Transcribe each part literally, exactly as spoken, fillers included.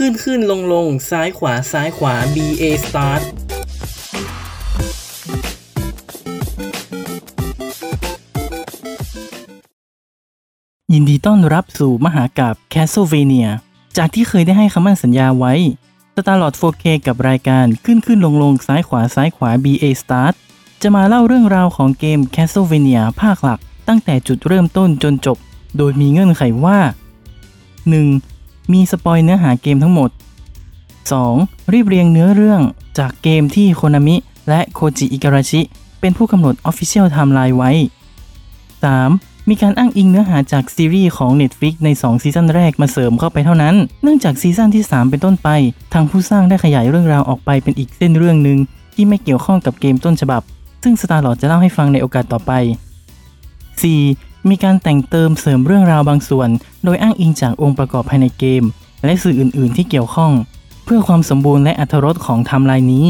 ขึ้นขึ้นลงลงซ้ายขวาซ้ายขวา บี เอ Start ยินดีต้อนรับสู่มหากาพย์ Castlevania จากที่เคยได้ให้คำมั่นสัญญาไว้ Starlord โฟร์ เค กับรายการขึ้นขึ้นลงลงซ้ายขวาซ้ายขวา บี เอ Start จะมาเล่าเรื่องราวของเกม Castlevania ภาคหลักตั้งแต่จุดเริ่มต้นจนจบโดยมีเงื่อนไขว่า หนึ่งมีสปอยเนื้อหาเกมทั้งหมด สอง รีบเรียงเนื้อเรื่องจากเกมที่โคนามิและโคจิอิการาชิเป็นผู้กำหนด Official Timeline ไว้ สาม มีการอ้างอิงเนื้อหาจากซีรีส์ของ Netflix ในสองซีซั่นแรกมาเสริมเข้าไปเท่านั้นเนื่องจากซีซั่นที่สามเป็นต้นไปทางผู้สร้างได้ขยายเรื่องราวออกไปเป็นอีกเส้นเรื่องนึงที่ไม่เกี่ยวข้องกับเกมต้นฉบับซึ่ง Starlord จะเล่าให้ฟังในโอกาสต่อไป สี่มีการแต่งเติมเสริมเรื่องราวบางส่วนโดยอ้างอิงจากองค์ประกอบภายในเกมและสื่ออื่นๆที่เกี่ยวข้องเพื่อความสมบูรณ์และอรรถรสของไทม์ไลน์นี้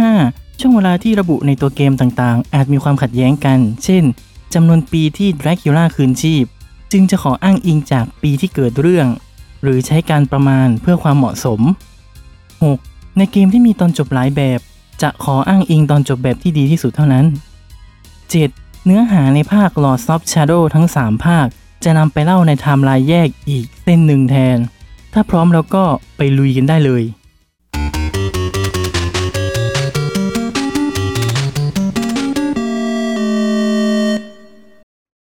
ห้า ช่วงเวลาที่ระบุในตัวเกมต่างๆอาจมีความขัดแย้งกันเช่นจำนวนปีที่ Dracula คืนชีพจึงจะขออ้างอิงจากปีที่เกิดเรื่องหรือใช้การประมาณเพื่อความเหมาะสม หก ในเกมที่มีตอนจบหลายแบบจะขออ้างอิงตอนจบแบบที่ดีที่สุดเท่านั้น เจ็ดเนื้อหาในภาค Lords of Shadow ทั้งสามภาคจะนำไปเล่าในไทม์ไลน์แยกอีกเส้นหนึ่งแทนถ้าพร้อมแล้วก็ไปลุยกันได้เลย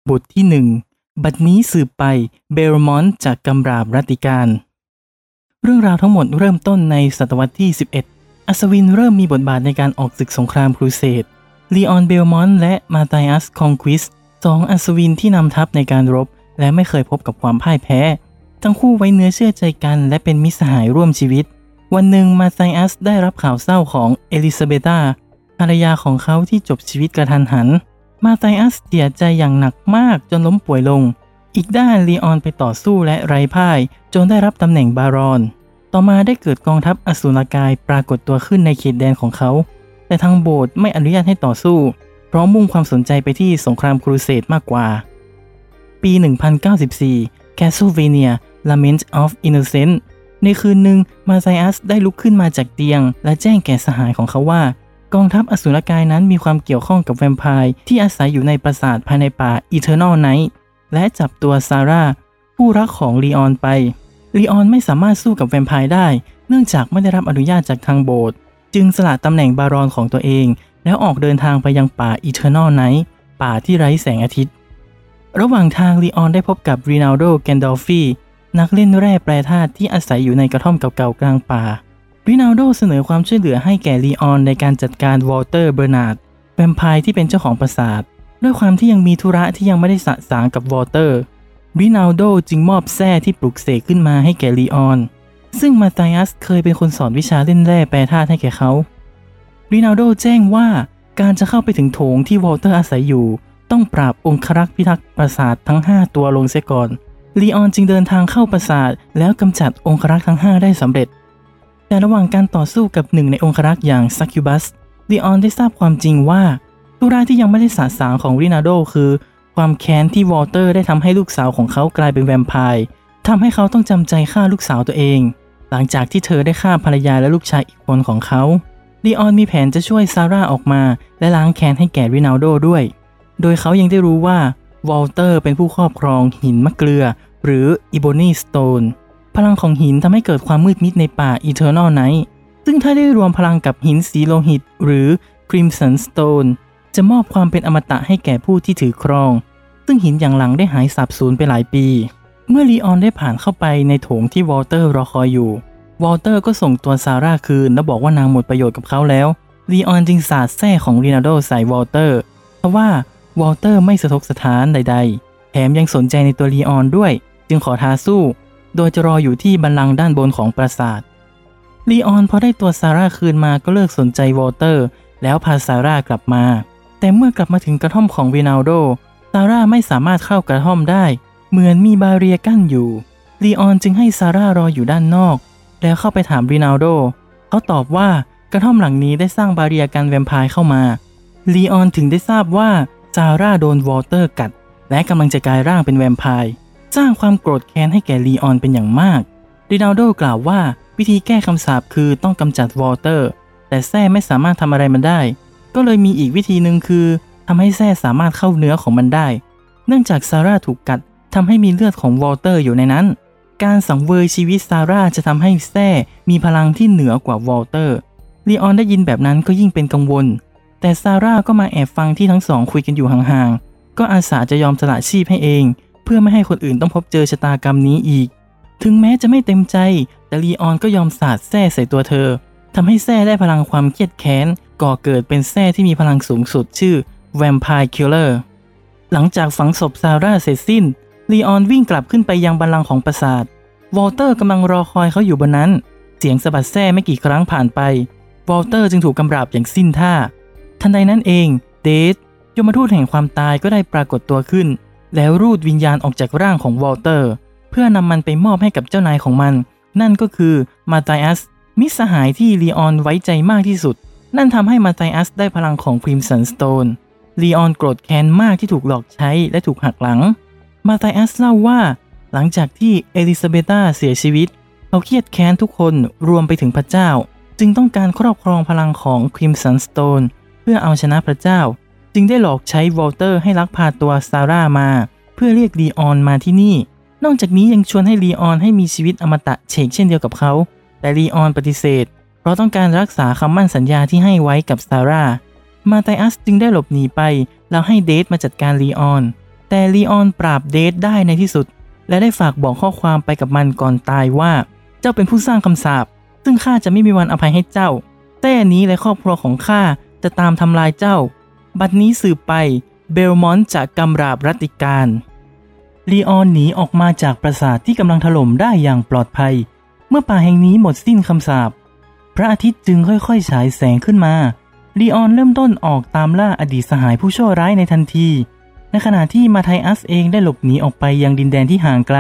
บทที่หนึ่งบัดนี้สืบไปเบลมอนต์จากกำราบรัตติการเรื่องราวทั้งหมดเริ่มต้นในศตวรรษที่สิบเอ็ดอัศวินเริ่มมีบทบาทในการออกศึกสงครามครูเสดลีออนเบลมอนต์และมาไทอัสคอนควิสต์สองอัศวินที่นำทัพในการรบและไม่เคยพบกับความพ่ายแพ้ทั้งคู่ไว้เนื้อเชื่อใจกันและเป็นมิตรสหายร่วมชีวิตวันหนึ่งมาไทอัสได้รับข่าวเศร้าของเอลิซาเบธาภรรยาของเขาที่จบชีวิตกระทันหันมาไทอัสเสียใจอย่างหนักมากจนล้มป่วยลงอีกด้านลีออนไปต่อสู้และไร้พ่ายจนได้รับตำแหน่งบารอนต่อมาได้เกิดกองทัพอสูรกายปรากฏตัวขึ้นในเขตแดนของเขาแต่ทางโบสถ์ไม่อนุญาตให้ต่อสู้เพราะมุ่งความสนใจไปที่สงครามครูเสดมากกว่าปีหนึ่งพันเก้าร้อยสิบสี่ Castlevania Lament of Innocence ในคืนหนึ่งมาไซอัสได้ลุกขึ้นมาจากเตียงและแจ้งแก่สหายของเขาว่ากองทัพอสูรกายนั้นมีความเกี่ยวข้องกับแวมไพร์ที่อาศัยอยู่ในปราสาทภายในป่า Eternal Night และจับตัวซาร่าผู้รักของลีออนไปลีออนไม่สามารถสู้กับแวมไพร์ได้เนื่องจากไม่ได้รับอนุญาตจากทางโบสถ์จึงสละตำแหน่งบารอนของตัวเองแล้วออกเดินทางไปยังป่า Eternal Night ป่าที่ไร้แสงอาทิตย์ระหว่างทางลีออนได้พบกับรีนาลโด แกนดอลฟี่นักเล่นแร่แปรธาตุที่อาศัยอยู่ในกระท่อมเก่าๆกลางป่ารีนาลโดเสนอความช่วยเหลือให้แก่ลีออนในการจัดการ Walter Bernhard แวมไพร์ที่เป็นเจ้าของปราสาทด้วยความที่ยังมีธุระที่ยังไม่ได้สะสางกับ Walter รีนาลโดจึงมอบแส้ที่ปลุกเสกขึ้นมาให้แก่ลีออนซึ่งมาไทอัสเคยเป็นคนสอนวิชาเล่นแร่แปรธาตุให้แก่เขารีนาลโดแจ้งว่าการจะเข้าไปถึงโถงที่วอลเตอร์อาศัยอยู่ต้องปราบองครักษ์พิทักษ์ปราสาททั้งห้าตัวลงเสียก่อนลีออนจึงเดินทางเข้าปราสาทแล้วกำจัดองครักษ์ทั้งห้าได้สำเร็จแต่ระหว่างการต่อสู้กับหนึ่งในองครักษ์อย่างซักคิวบัสลีออนได้ทราบความจริงว่าธุระที่ยังไม่ได้สะสางของรีนาลโดคือความแค้นที่วอลเตอร์ได้ทำให้ลูกสาวของเขากลายเป็นแวมไพร์ทำให้เขาต้องจำใจฆ่าลูกสาวตัวเองหลังจากที่เธอได้ฆ่าภรรยาและลูกชายอีกคนของเขาลีออนมีแผนจะช่วยซาร่าออกมาและล้างแค้นให้แก่รีนาลโดด้วยโดยเขายังได้รู้ว่าวอลเตอร์เป็นผู้ครอบครองหินมะเกลือหรืออีโบนีสโตนพลังของหินทำให้เกิดความมืดมิดในป่า Eternal Night ซึ่งถ้าได้รวมพลังกับหินสีโลหิตหรือ Crimson Stone จะมอบความเป็นอมตะให้แก่ผู้ที่ถือครองซึ่งหินอย่างหลังได้หายสาบสูญไปหลายปีเมื่อลีออนได้ผ่านเข้าไปในโถงที่วอลเตอร์รอคอยอยู่วอลเตอร์ก็ส่งตัวซาร่าคืนและบอกว่านางหมดประโยชน์กับเขาแล้วลีออนจึงสาดแส้ของรีนาลโดใส่วอลเตอร์เพราะว่าวอลเตอร์ไม่สะทกสะท้านใดๆแถมยังสนใจในตัวลีออนด้วยจึงขอท้าสู้โดยจะรออยู่ที่บัลลังก์ด้านบนของปราสาทลีออนพอได้ตัวซาร่าคืนมาก็เลิกสนใจวอลเตอร์แล้วพาซาร่ากลับมาแต่เมื่อกลับมาถึงกระท่อมของรีนาลโดซาร่าไม่สามารถเข้ากระท่อมได้เหมือนมีบาเรียกั้นอยู่ลีออนจึงให้ซาร่ารออยู่ด้านนอกแล้วเข้าไปถามรีนาลโดเขาตอบว่ากระท่อมหลังนี้ได้สร้างบาเรียกันแวมไพร์เข้ามาลีออนถึงได้ทราบว่าซาร่าโดนวอลเตอร์กัดและกำลังจะกลายร่างเป็นแวมไพร์สร้างความโกรธแค้นให้แก่ลีออนเป็นอย่างมาก รินาลโดกล่าวว่าวิธีแก้คำสาปคือต้องกำจัดวอลเตอร์แต่แซ่ไม่สามารถทำอะไรมันได้ก็เลยมีอีกวิธีหนึ่งคือทำให้แซ่สามารถเข้าเนื้อของมันได้เนื่องจากซาร่าถูกกัดทำให้มีเลือดของวอลเตอร์อยู่ในนั้นการสังเวยชีวิตซาร่าจะทำให้แซ่มีพลังที่เหนือกว่าวอลเตอร์ลีออนได้ยินแบบนั้นก็ยิ่งเป็นกังวลแต่ซาร่าก็มาแอบฟังที่ทั้งสองคุยกันอยู่ห่างๆก็อาสาจะยอมสละชีพให้เองเพื่อไม่ให้คนอื่นต้องพบเจอชะตากรรมนี้อีกถึงแม้จะไม่เต็มใจแต่ลีออนก็ยอมสาดแซ่ใส่ตัวเธอทำให้แซ่ได้พลังความเครียดแค้นก่อเกิดเป็นแซ่ที่มีพลังสูงสุดชื่อ Vampire Killer หลังจากฝังศพซาร่าเสร็จสิ้นลีออนวิ่งกลับขึ้นไปยังบัลลังก์ของปราสาทวอลเตอร์กำลังรอคอยเขาอยู่บนนั้นเสียงสะบัดแซ่ไม่กี่ครั้งผ่านไปวอลเตอร์จึงถูกกำราบอย่างสิ้นท่าทันใดนั้นเองเดธยมทูตแห่งความตายก็ได้ปรากฏตัวขึ้นแล้วรูดวิญญาณออกจากร่างของวอลเตอร์เพื่อนำมันไปมอบให้กับเจ้านายของมันนั่นก็คือมาไทอัสมิตรสหายที่ลีออนไว้ใจมากที่สุดนั่นทำให้มาไทอัสได้พลังของครีมสันสโตนลีออนโกรธแค้นมากที่ถูกหลอกใช้และถูกหักหลังมาไทอัสเล่าว่าหลังจากที่เอลิซาเบธาเสียชีวิตเขาเครียดแค้นทุกคนรวมไปถึงพระเจ้าจึงต้องการครอบครองพลังของครีมสันสโตนเพื่อเอาชนะพระเจ้าจึงได้หลอกใช้วอลเตอร์ให้ลักพาตัวซาร่ามาเพื่อเรียกลีออนมาที่นี่นอกจากนี้ยังชวนให้ลีออนให้มีชีวิตอมตะเฉกเช่นเดียวกับเขาแต่ลีออนปฏิเสธเพราะต้องการรักษาคำมั่นสัญญาที่ให้ไว้กับซาร่ามาไทอัสจึงได้หลบหนีไปแล้วให้เดธมาจัดการลีออนแต่ลีออนปราบเดธได้ในที่สุดและได้ฝากบอกข้อความไปกับมันก่อนตายว่าเจ้าเป็นผู้สร้างคำสาปซึ่งข้าจะไม่มีวันอภัยให้เจ้าแต่นี้และครอบครัวของข้าจะตามทำลายเจ้าบัดนี้สืบไปเบลมอนต์จะกำราบรัติการลีออนหนีออกมาจากปราสาทที่กำลังถล่มได้อย่างปลอดภัยเมื่อป่าแห่งนี้หมดสิ้นคำสาปพระอาทิตย์จึงค่อยๆฉายแสงขึ้นมาลีออนเริ่มต้นออกตามล่าอดีตสหายผู้ชั่วร้ายในทันทีในขณะที่มาไทอัสเองได้หลบหนีออกไปยังดินแดนที่ห่างไกล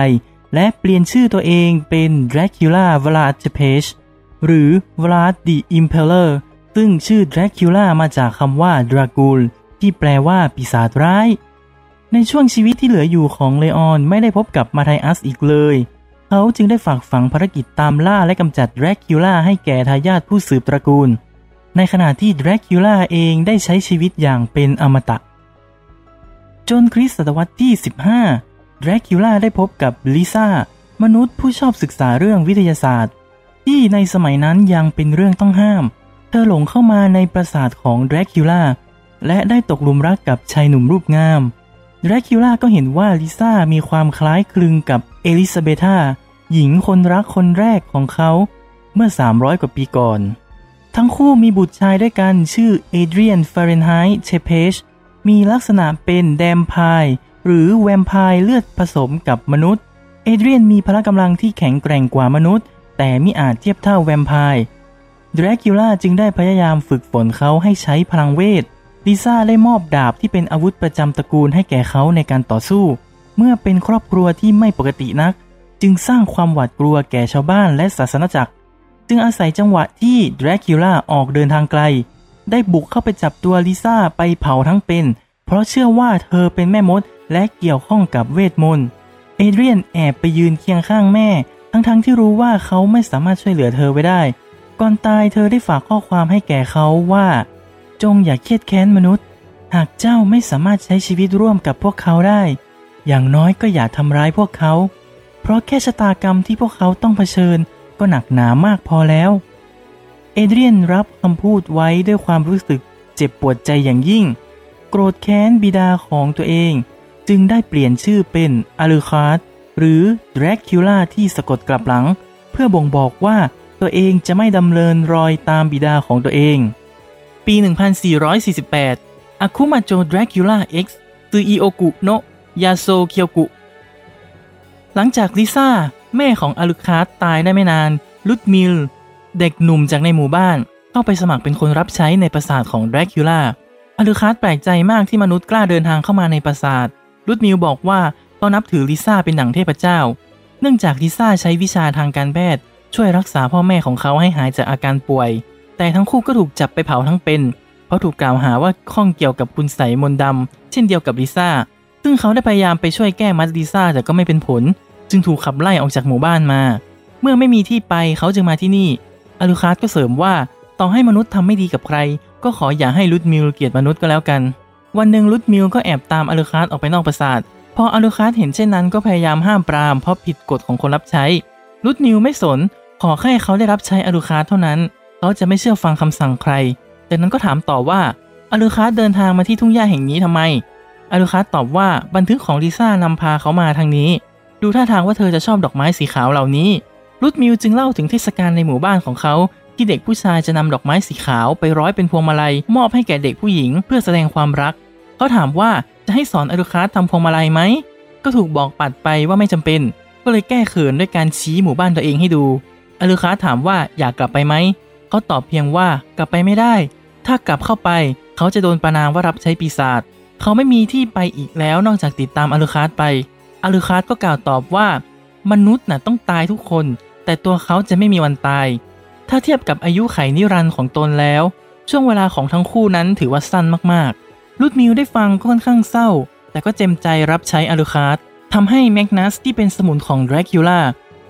และเปลี่ยนชื่อตัวเองเป็น Dracula Vlad the Page หรือ Vlad the Impaler ซึ่งชื่อ Dracula มาจากคำว่า Dracul ที่แปลว่าปีศาจร้ายในช่วงชีวิตที่เหลืออยู่ของเลออนไม่ได้พบกับมาไทอัสอีกเลยเขาจึงได้ฝากฝังภารกิจตามล่าและกำจัด Dracula ให้แก่ทายาทผู้สืบตระกูลในขณะที่ Dracula เองได้ใช้ชีวิตอย่างเป็นอมตะจนคริสต์ศตวรรษที่สิบห้า Dracula ได้พบกับลิซ่ามนุษย์ผู้ชอบศึกษาเรื่องวิทยาศาสตร์ที่ในสมัยนั้นยังเป็นเรื่องต้องห้ามเธอหลงเข้ามาในปราสาทของ Dracula และได้ตกหลุมรักกับชายหนุ่มรูปงาม Dracula ก็เห็นว่าลิซ่ามีความคล้ายคลึงกับเอลิซาเบธาหญิงคนรักคนแรกของเขาเมื่อสามร้อยกว่าปีก่อนทั้งคู่มีบุตรชายด้วยกันชื่อเอเดรียนฟาเรนไฮต์เชเพชมีลักษณะเป็นแดมไพร์หรือแวมไพร์เลือดผสมกับมนุษย์เอเดรียนมีพละกำลังที่แข็งแกร่งกว่ามนุษย์แต่มิอาจเทียบเท่าแวมไพร์ดรากูล่าจึงได้พยายามฝึกฝนเขาให้ใช้พลังเวทลิซ่าได้มอบดาบที่เป็นอาวุธประจำตระกูลให้แก่เขาในการต่อสู้เมื่อเป็นครอบครัวที่ไม่ปกตินักจึงสร้างความหวาดกลัวแก่ชาวบ้านและศาสนาจักรจึงอาศัยจังหวะที่ดรากูล่าออกเดินทางไกลได้บุกเข้าไปจับตัวลิซ่าไปเผาทั้งเป็นเพราะเชื่อว่าเธอเป็นแม่มดและเกี่ยวข้องกับเวทมนต์เอเดรียนแอบไปยืนเคียงข้างแม่ทั้งๆที่รู้ว่าเขาไม่สามารถช่วยเหลือเธอไว้ได้ก่อนตายเธอได้ฝากข้อความให้แก่เขาว่าจงอย่าเครียดแค้นมนุษย์หากเจ้าไม่สามารถใช้ชีวิตร่วมกับพวกเขาได้อย่างน้อยก็อย่าทำร้ายพวกเขาเพราะแค่ชะตากรรมที่พวกเขาต้องเผชิญก็หนักหนามากพอแล้วเอเดรียนรับคำพูดไว้ด้วยความรู้สึกเจ็บปวดใจอย่างยิ่งโกรธแค้นบิดาของตัวเองจึงได้เปลี่ยนชื่อเป็นอาลูคาร์ดหรือดรากูล่าที่สะกดกลับหลังเพื่อบ่งบอกว่าตัวเองจะไม่ดำเนินรอยตามบิดาของตัวเองปี หนึ่งพันสี่ร้อยสี่สิบแปด อาคุมาโจดรากูล่า X ซึอิโอกุโนะยาโซเคียวกุหลังจากลิซ่าแม่ของอาลูคาร์ดตายได้ไม่นานลุดมิลเด็กหนุ่มจากในหมู่บ้านเข้าไปสมัครเป็นคนรับใช้ในปราสาทของดรากูล่าอาลูคาร์ดแปลกใจมากที่มนุษย์กล้าเดินทางเข้ามาในปราสาทลุดมิลบอกว่าเขานับถือลิซ่าเป็นดั่งเทพเจ้าเนื่องจากลิซ่าใช้วิชาทางการแพทย์ช่วยรักษาพ่อแม่ของเขาให้หายจากอาการป่วยแต่ทั้งคู่ก็ถูกจับไปเผาทั้งเป็นเพราะถูกกล่าวหาว่าข้องเกี่ยวกับคุณไสยมนต์ดำเช่นเดียวกับลิซ่าซึ่งเขาได้พยายามไปช่วยแก้มัดลิซ่าแต่ก็ไม่เป็นผลจึงถูกขับไล่ออกจากหมู่บ้านมา เมื่อไม่มีที่ไปเขาจึงมาที่นี่อลูคาร์ดก็เสริมว่าต่อให้มนุษย์ทำไม่ดีกับใครก็ขออย่าให้ลุดมิลเกลียดมนุษย์ก็แล้วกันวันหนึ่งลุดมิลก็แอบตามอลูคาร์ดออกไปนอกปราสาทพออลูคาร์ดเห็นเช่นนั้นก็พยายามห้ามปรามเพราะผิดกฎของคนรับใช้ลุดมิลไม่สนขอแค่เขาได้รับใช้อลูคาร์ดเท่านั้นเขาจะไม่เชื่อฟังคำสั่งใครจากนั้นก็ถามต่อว่าอลูคาร์ดเดินทางมาที่ทุ่งหญ้าแห่งนี้ทำไมอลูคาร์ดตอบว่าบันทึกของลิซ่านำพาเขามาทางนี้ดูท่าทางว่าเธอจะชอบดอกไม้สีขาวเหล่านี้ลุดมิลจึงเล่าถึงเทศกาลในหมู่บ้านของเขาที่เด็กผู้ชายจะนำดอกไม้สีขาวไปร้อยเป็นพวงมาลัยมอบให้แก่เด็กผู้หญิงเพื่อแสดงความรักเขาถามว่าจะให้สอนอลูคาร์ดทำพวงมาลัยไหมก็ถูกบอกปัดไปว่าไม่จำเป็นก็เลยแก้เขินด้วยการชี้หมู่บ้านตัวเองให้ดูอลูคาร์ดถามว่าอยากกลับไปไหมเขาตอบเพียงว่ากลับไปไม่ได้ถ้ากลับเข้าไปเขาจะโดนประณามว่ารับใช้ปีศาจเขาไม่มีที่ไปอีกแล้วนอกจากติดตามอลูคาร์ดไปอลูคาร์ดก็กล่าวตอบว่ามนุษย์น่ะต้องตายทุกคนแต่ตัวเขาจะไม่มีวันตายถ้าเทียบกับอายุไขนิรันดร์ของตนแล้วช่วงเวลาของทั้งคู่นั้นถือว่าสั้นมากๆลูดมิลได้ฟังก็ค่อนข้างเศร้าแต่ก็เจ็มใจรับใช้อลูคาร์ดทำให้แมกนัสที่เป็นสมุนของ Dracula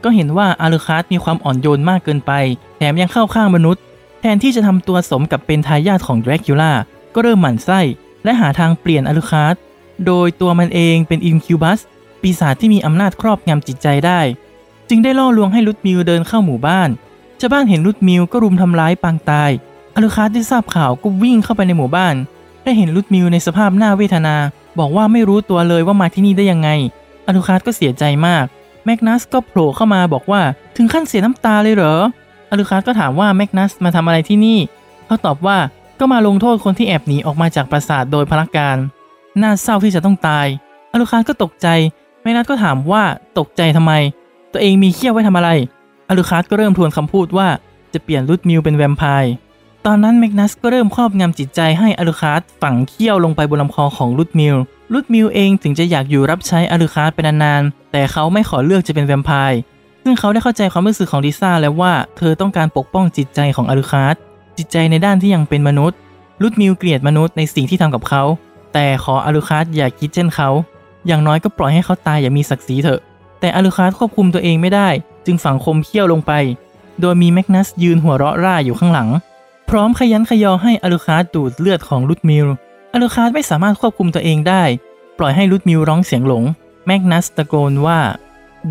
ก็เห็นว่าอลูคาร์ดมีความอ่อนโยนมากเกินไปแถมยังเข้าข้างมนุษย์แทนที่จะทำตัวสมกับเป็นทายาทของ Dracula ก็เริ่มหมั่นไส้และหาทางเปลี่ยนอลูคาร์ดโดยตัวมันเองเป็น Incubus ปีศาจที่มีอำนาจครอบงำจิตใจได้จึงได้ล่อลวงให้ลูดมิลเดินเข้าหมู่บ้านชาวบ้านเห็นลูดมิลก็รุมทำร้ายปางตายอลูคาร์ดได้ทราบข่าวก็วิ่งเข้าไปในหมู่บ้านได้เห็นลูดมิลในสภาพหน้าเวทนาบอกว่าไม่รู้ตัวเลยว่ามาที่นี่ได้ยังไงอลูคาร์ดก็เสียใจมากแมกนัสก็โผล่เข้ามาบอกว่าถึงขั้นเสียน้ำตาเลยเหรออลูคาร์ดก็ถามว่าแมกนัสมาทำอะไรที่นี่เขาตอบว่าก็มาลงโทษคนที่แอบหนีออกมาจากปราสาทโดยพลการน่าเศร้าที่จะต้องตายอลูคาร์ดก็ตกใจแมกนัสก็ถามว่าตกใจทำไมตัวเองมีเขี้ยวไว้ทำอะไรอลูคาร์ดก็เริ่มทวนคำพูดว่าจะเปลี่ยนลูดมิลเป็นแวมไพร์ตอนนั้นแมกนัสก็เริ่มครอบงำจิตใจให้อลูคาร์ดฝังเขี้ยวลงไปบนลำคอของลูดมิลลูดมิลเองถึงจะอยากอยู่รับใช้อลูคาร์ดเป็นนานๆแต่เขาไม่ขอเลือกจะเป็นแวมไพร์ซึ่งเขาได้เข้าใจความรู้สึกของลิซ่าแล้วว่าเธอต้องการปกป้องจิตใจของอลูคาร์ดจิตใจในด้านที่ยังเป็นมนุษย์ลูดมิลเกลียดมนุษย์ในสิ่งที่ทำกับเขาแต่ขออลูคาร์ดอย่าคิดเช่นเขาอย่างน้อยก็ปล่อยให้เขาตายอย่างมีศักดิ์ศรีเถอะแต่อลูคาร์ดควบคุมตัวเองไม่ได้จึงฝังคมเขี้ยวลงไปโดยมีแมกนัสยืนหัวเราะร่าอยู่ข้างหลังพร้อมขยันขยอให้อลูคาร์ดดูดเลือดของลูดมิลอลูคาร์ดไม่สามารถควบคุมตัวเองได้ปล่อยให้ลูดมิลร้องเสียงหลงแมกนัสตะโกนว่า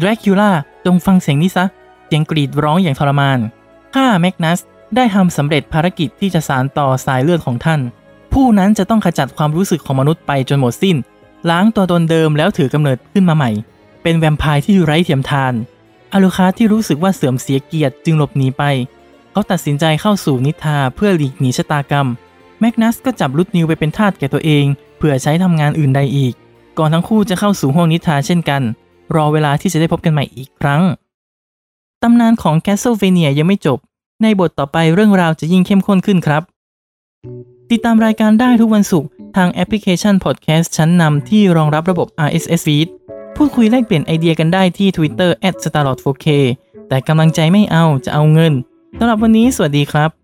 Dracula จงฟังเสียงนี้ซะเสียงกรีดร้องอย่างทรมานข้าแมกนัสได้ทำสำเร็จภารกิจที่จะสานต่อสายเลือดของท่านผู้นั้นจะต้องขจัดความรู้สึกของมนุษย์ไปจนหมดสิ้นล้างตัวตนเดิมแล้วถือกำเนิดขึ้นมาใหม่เป็นแวมไพร์ที่ไร้เทียมทานอลูคาร์ดที่รู้สึกว่าเสื่อมเสียเกียรติจึงหลบหนีไปเขาตัดสินใจเข้าสู่นิทราเพื่อหลีกหนีชะตากรรมแมกนัสก็จับลูดมิลไปเป็นทาสแก่ตัวเองเพื่อใช้ทำงานอื่นใดอีกก่อนทั้งคู่จะเข้าสู่ห้องนิทราเช่นกันรอเวลาที่จะได้พบกันใหม่อีกครั้งตำนานของ Castlevania ยังไม่จบในบทต่อไปเรื่องราวจะยิ่งเข้มข้นขึ้นครับติดตามรายการได้ทุกวันศุกร์ทางแอปพลิเคชันพอดแคสต์ชั้นนำที่รองรับระบบ อาร์ เอส เอส feed พูดคุยแลกเปลี่ยนไอเดียกันได้ที่ Twitter แอท Starlord โฟร์ เค แต่กำลังใจไม่เอาจะเอาเงินสำหรับวันนี้สวัสดีครับ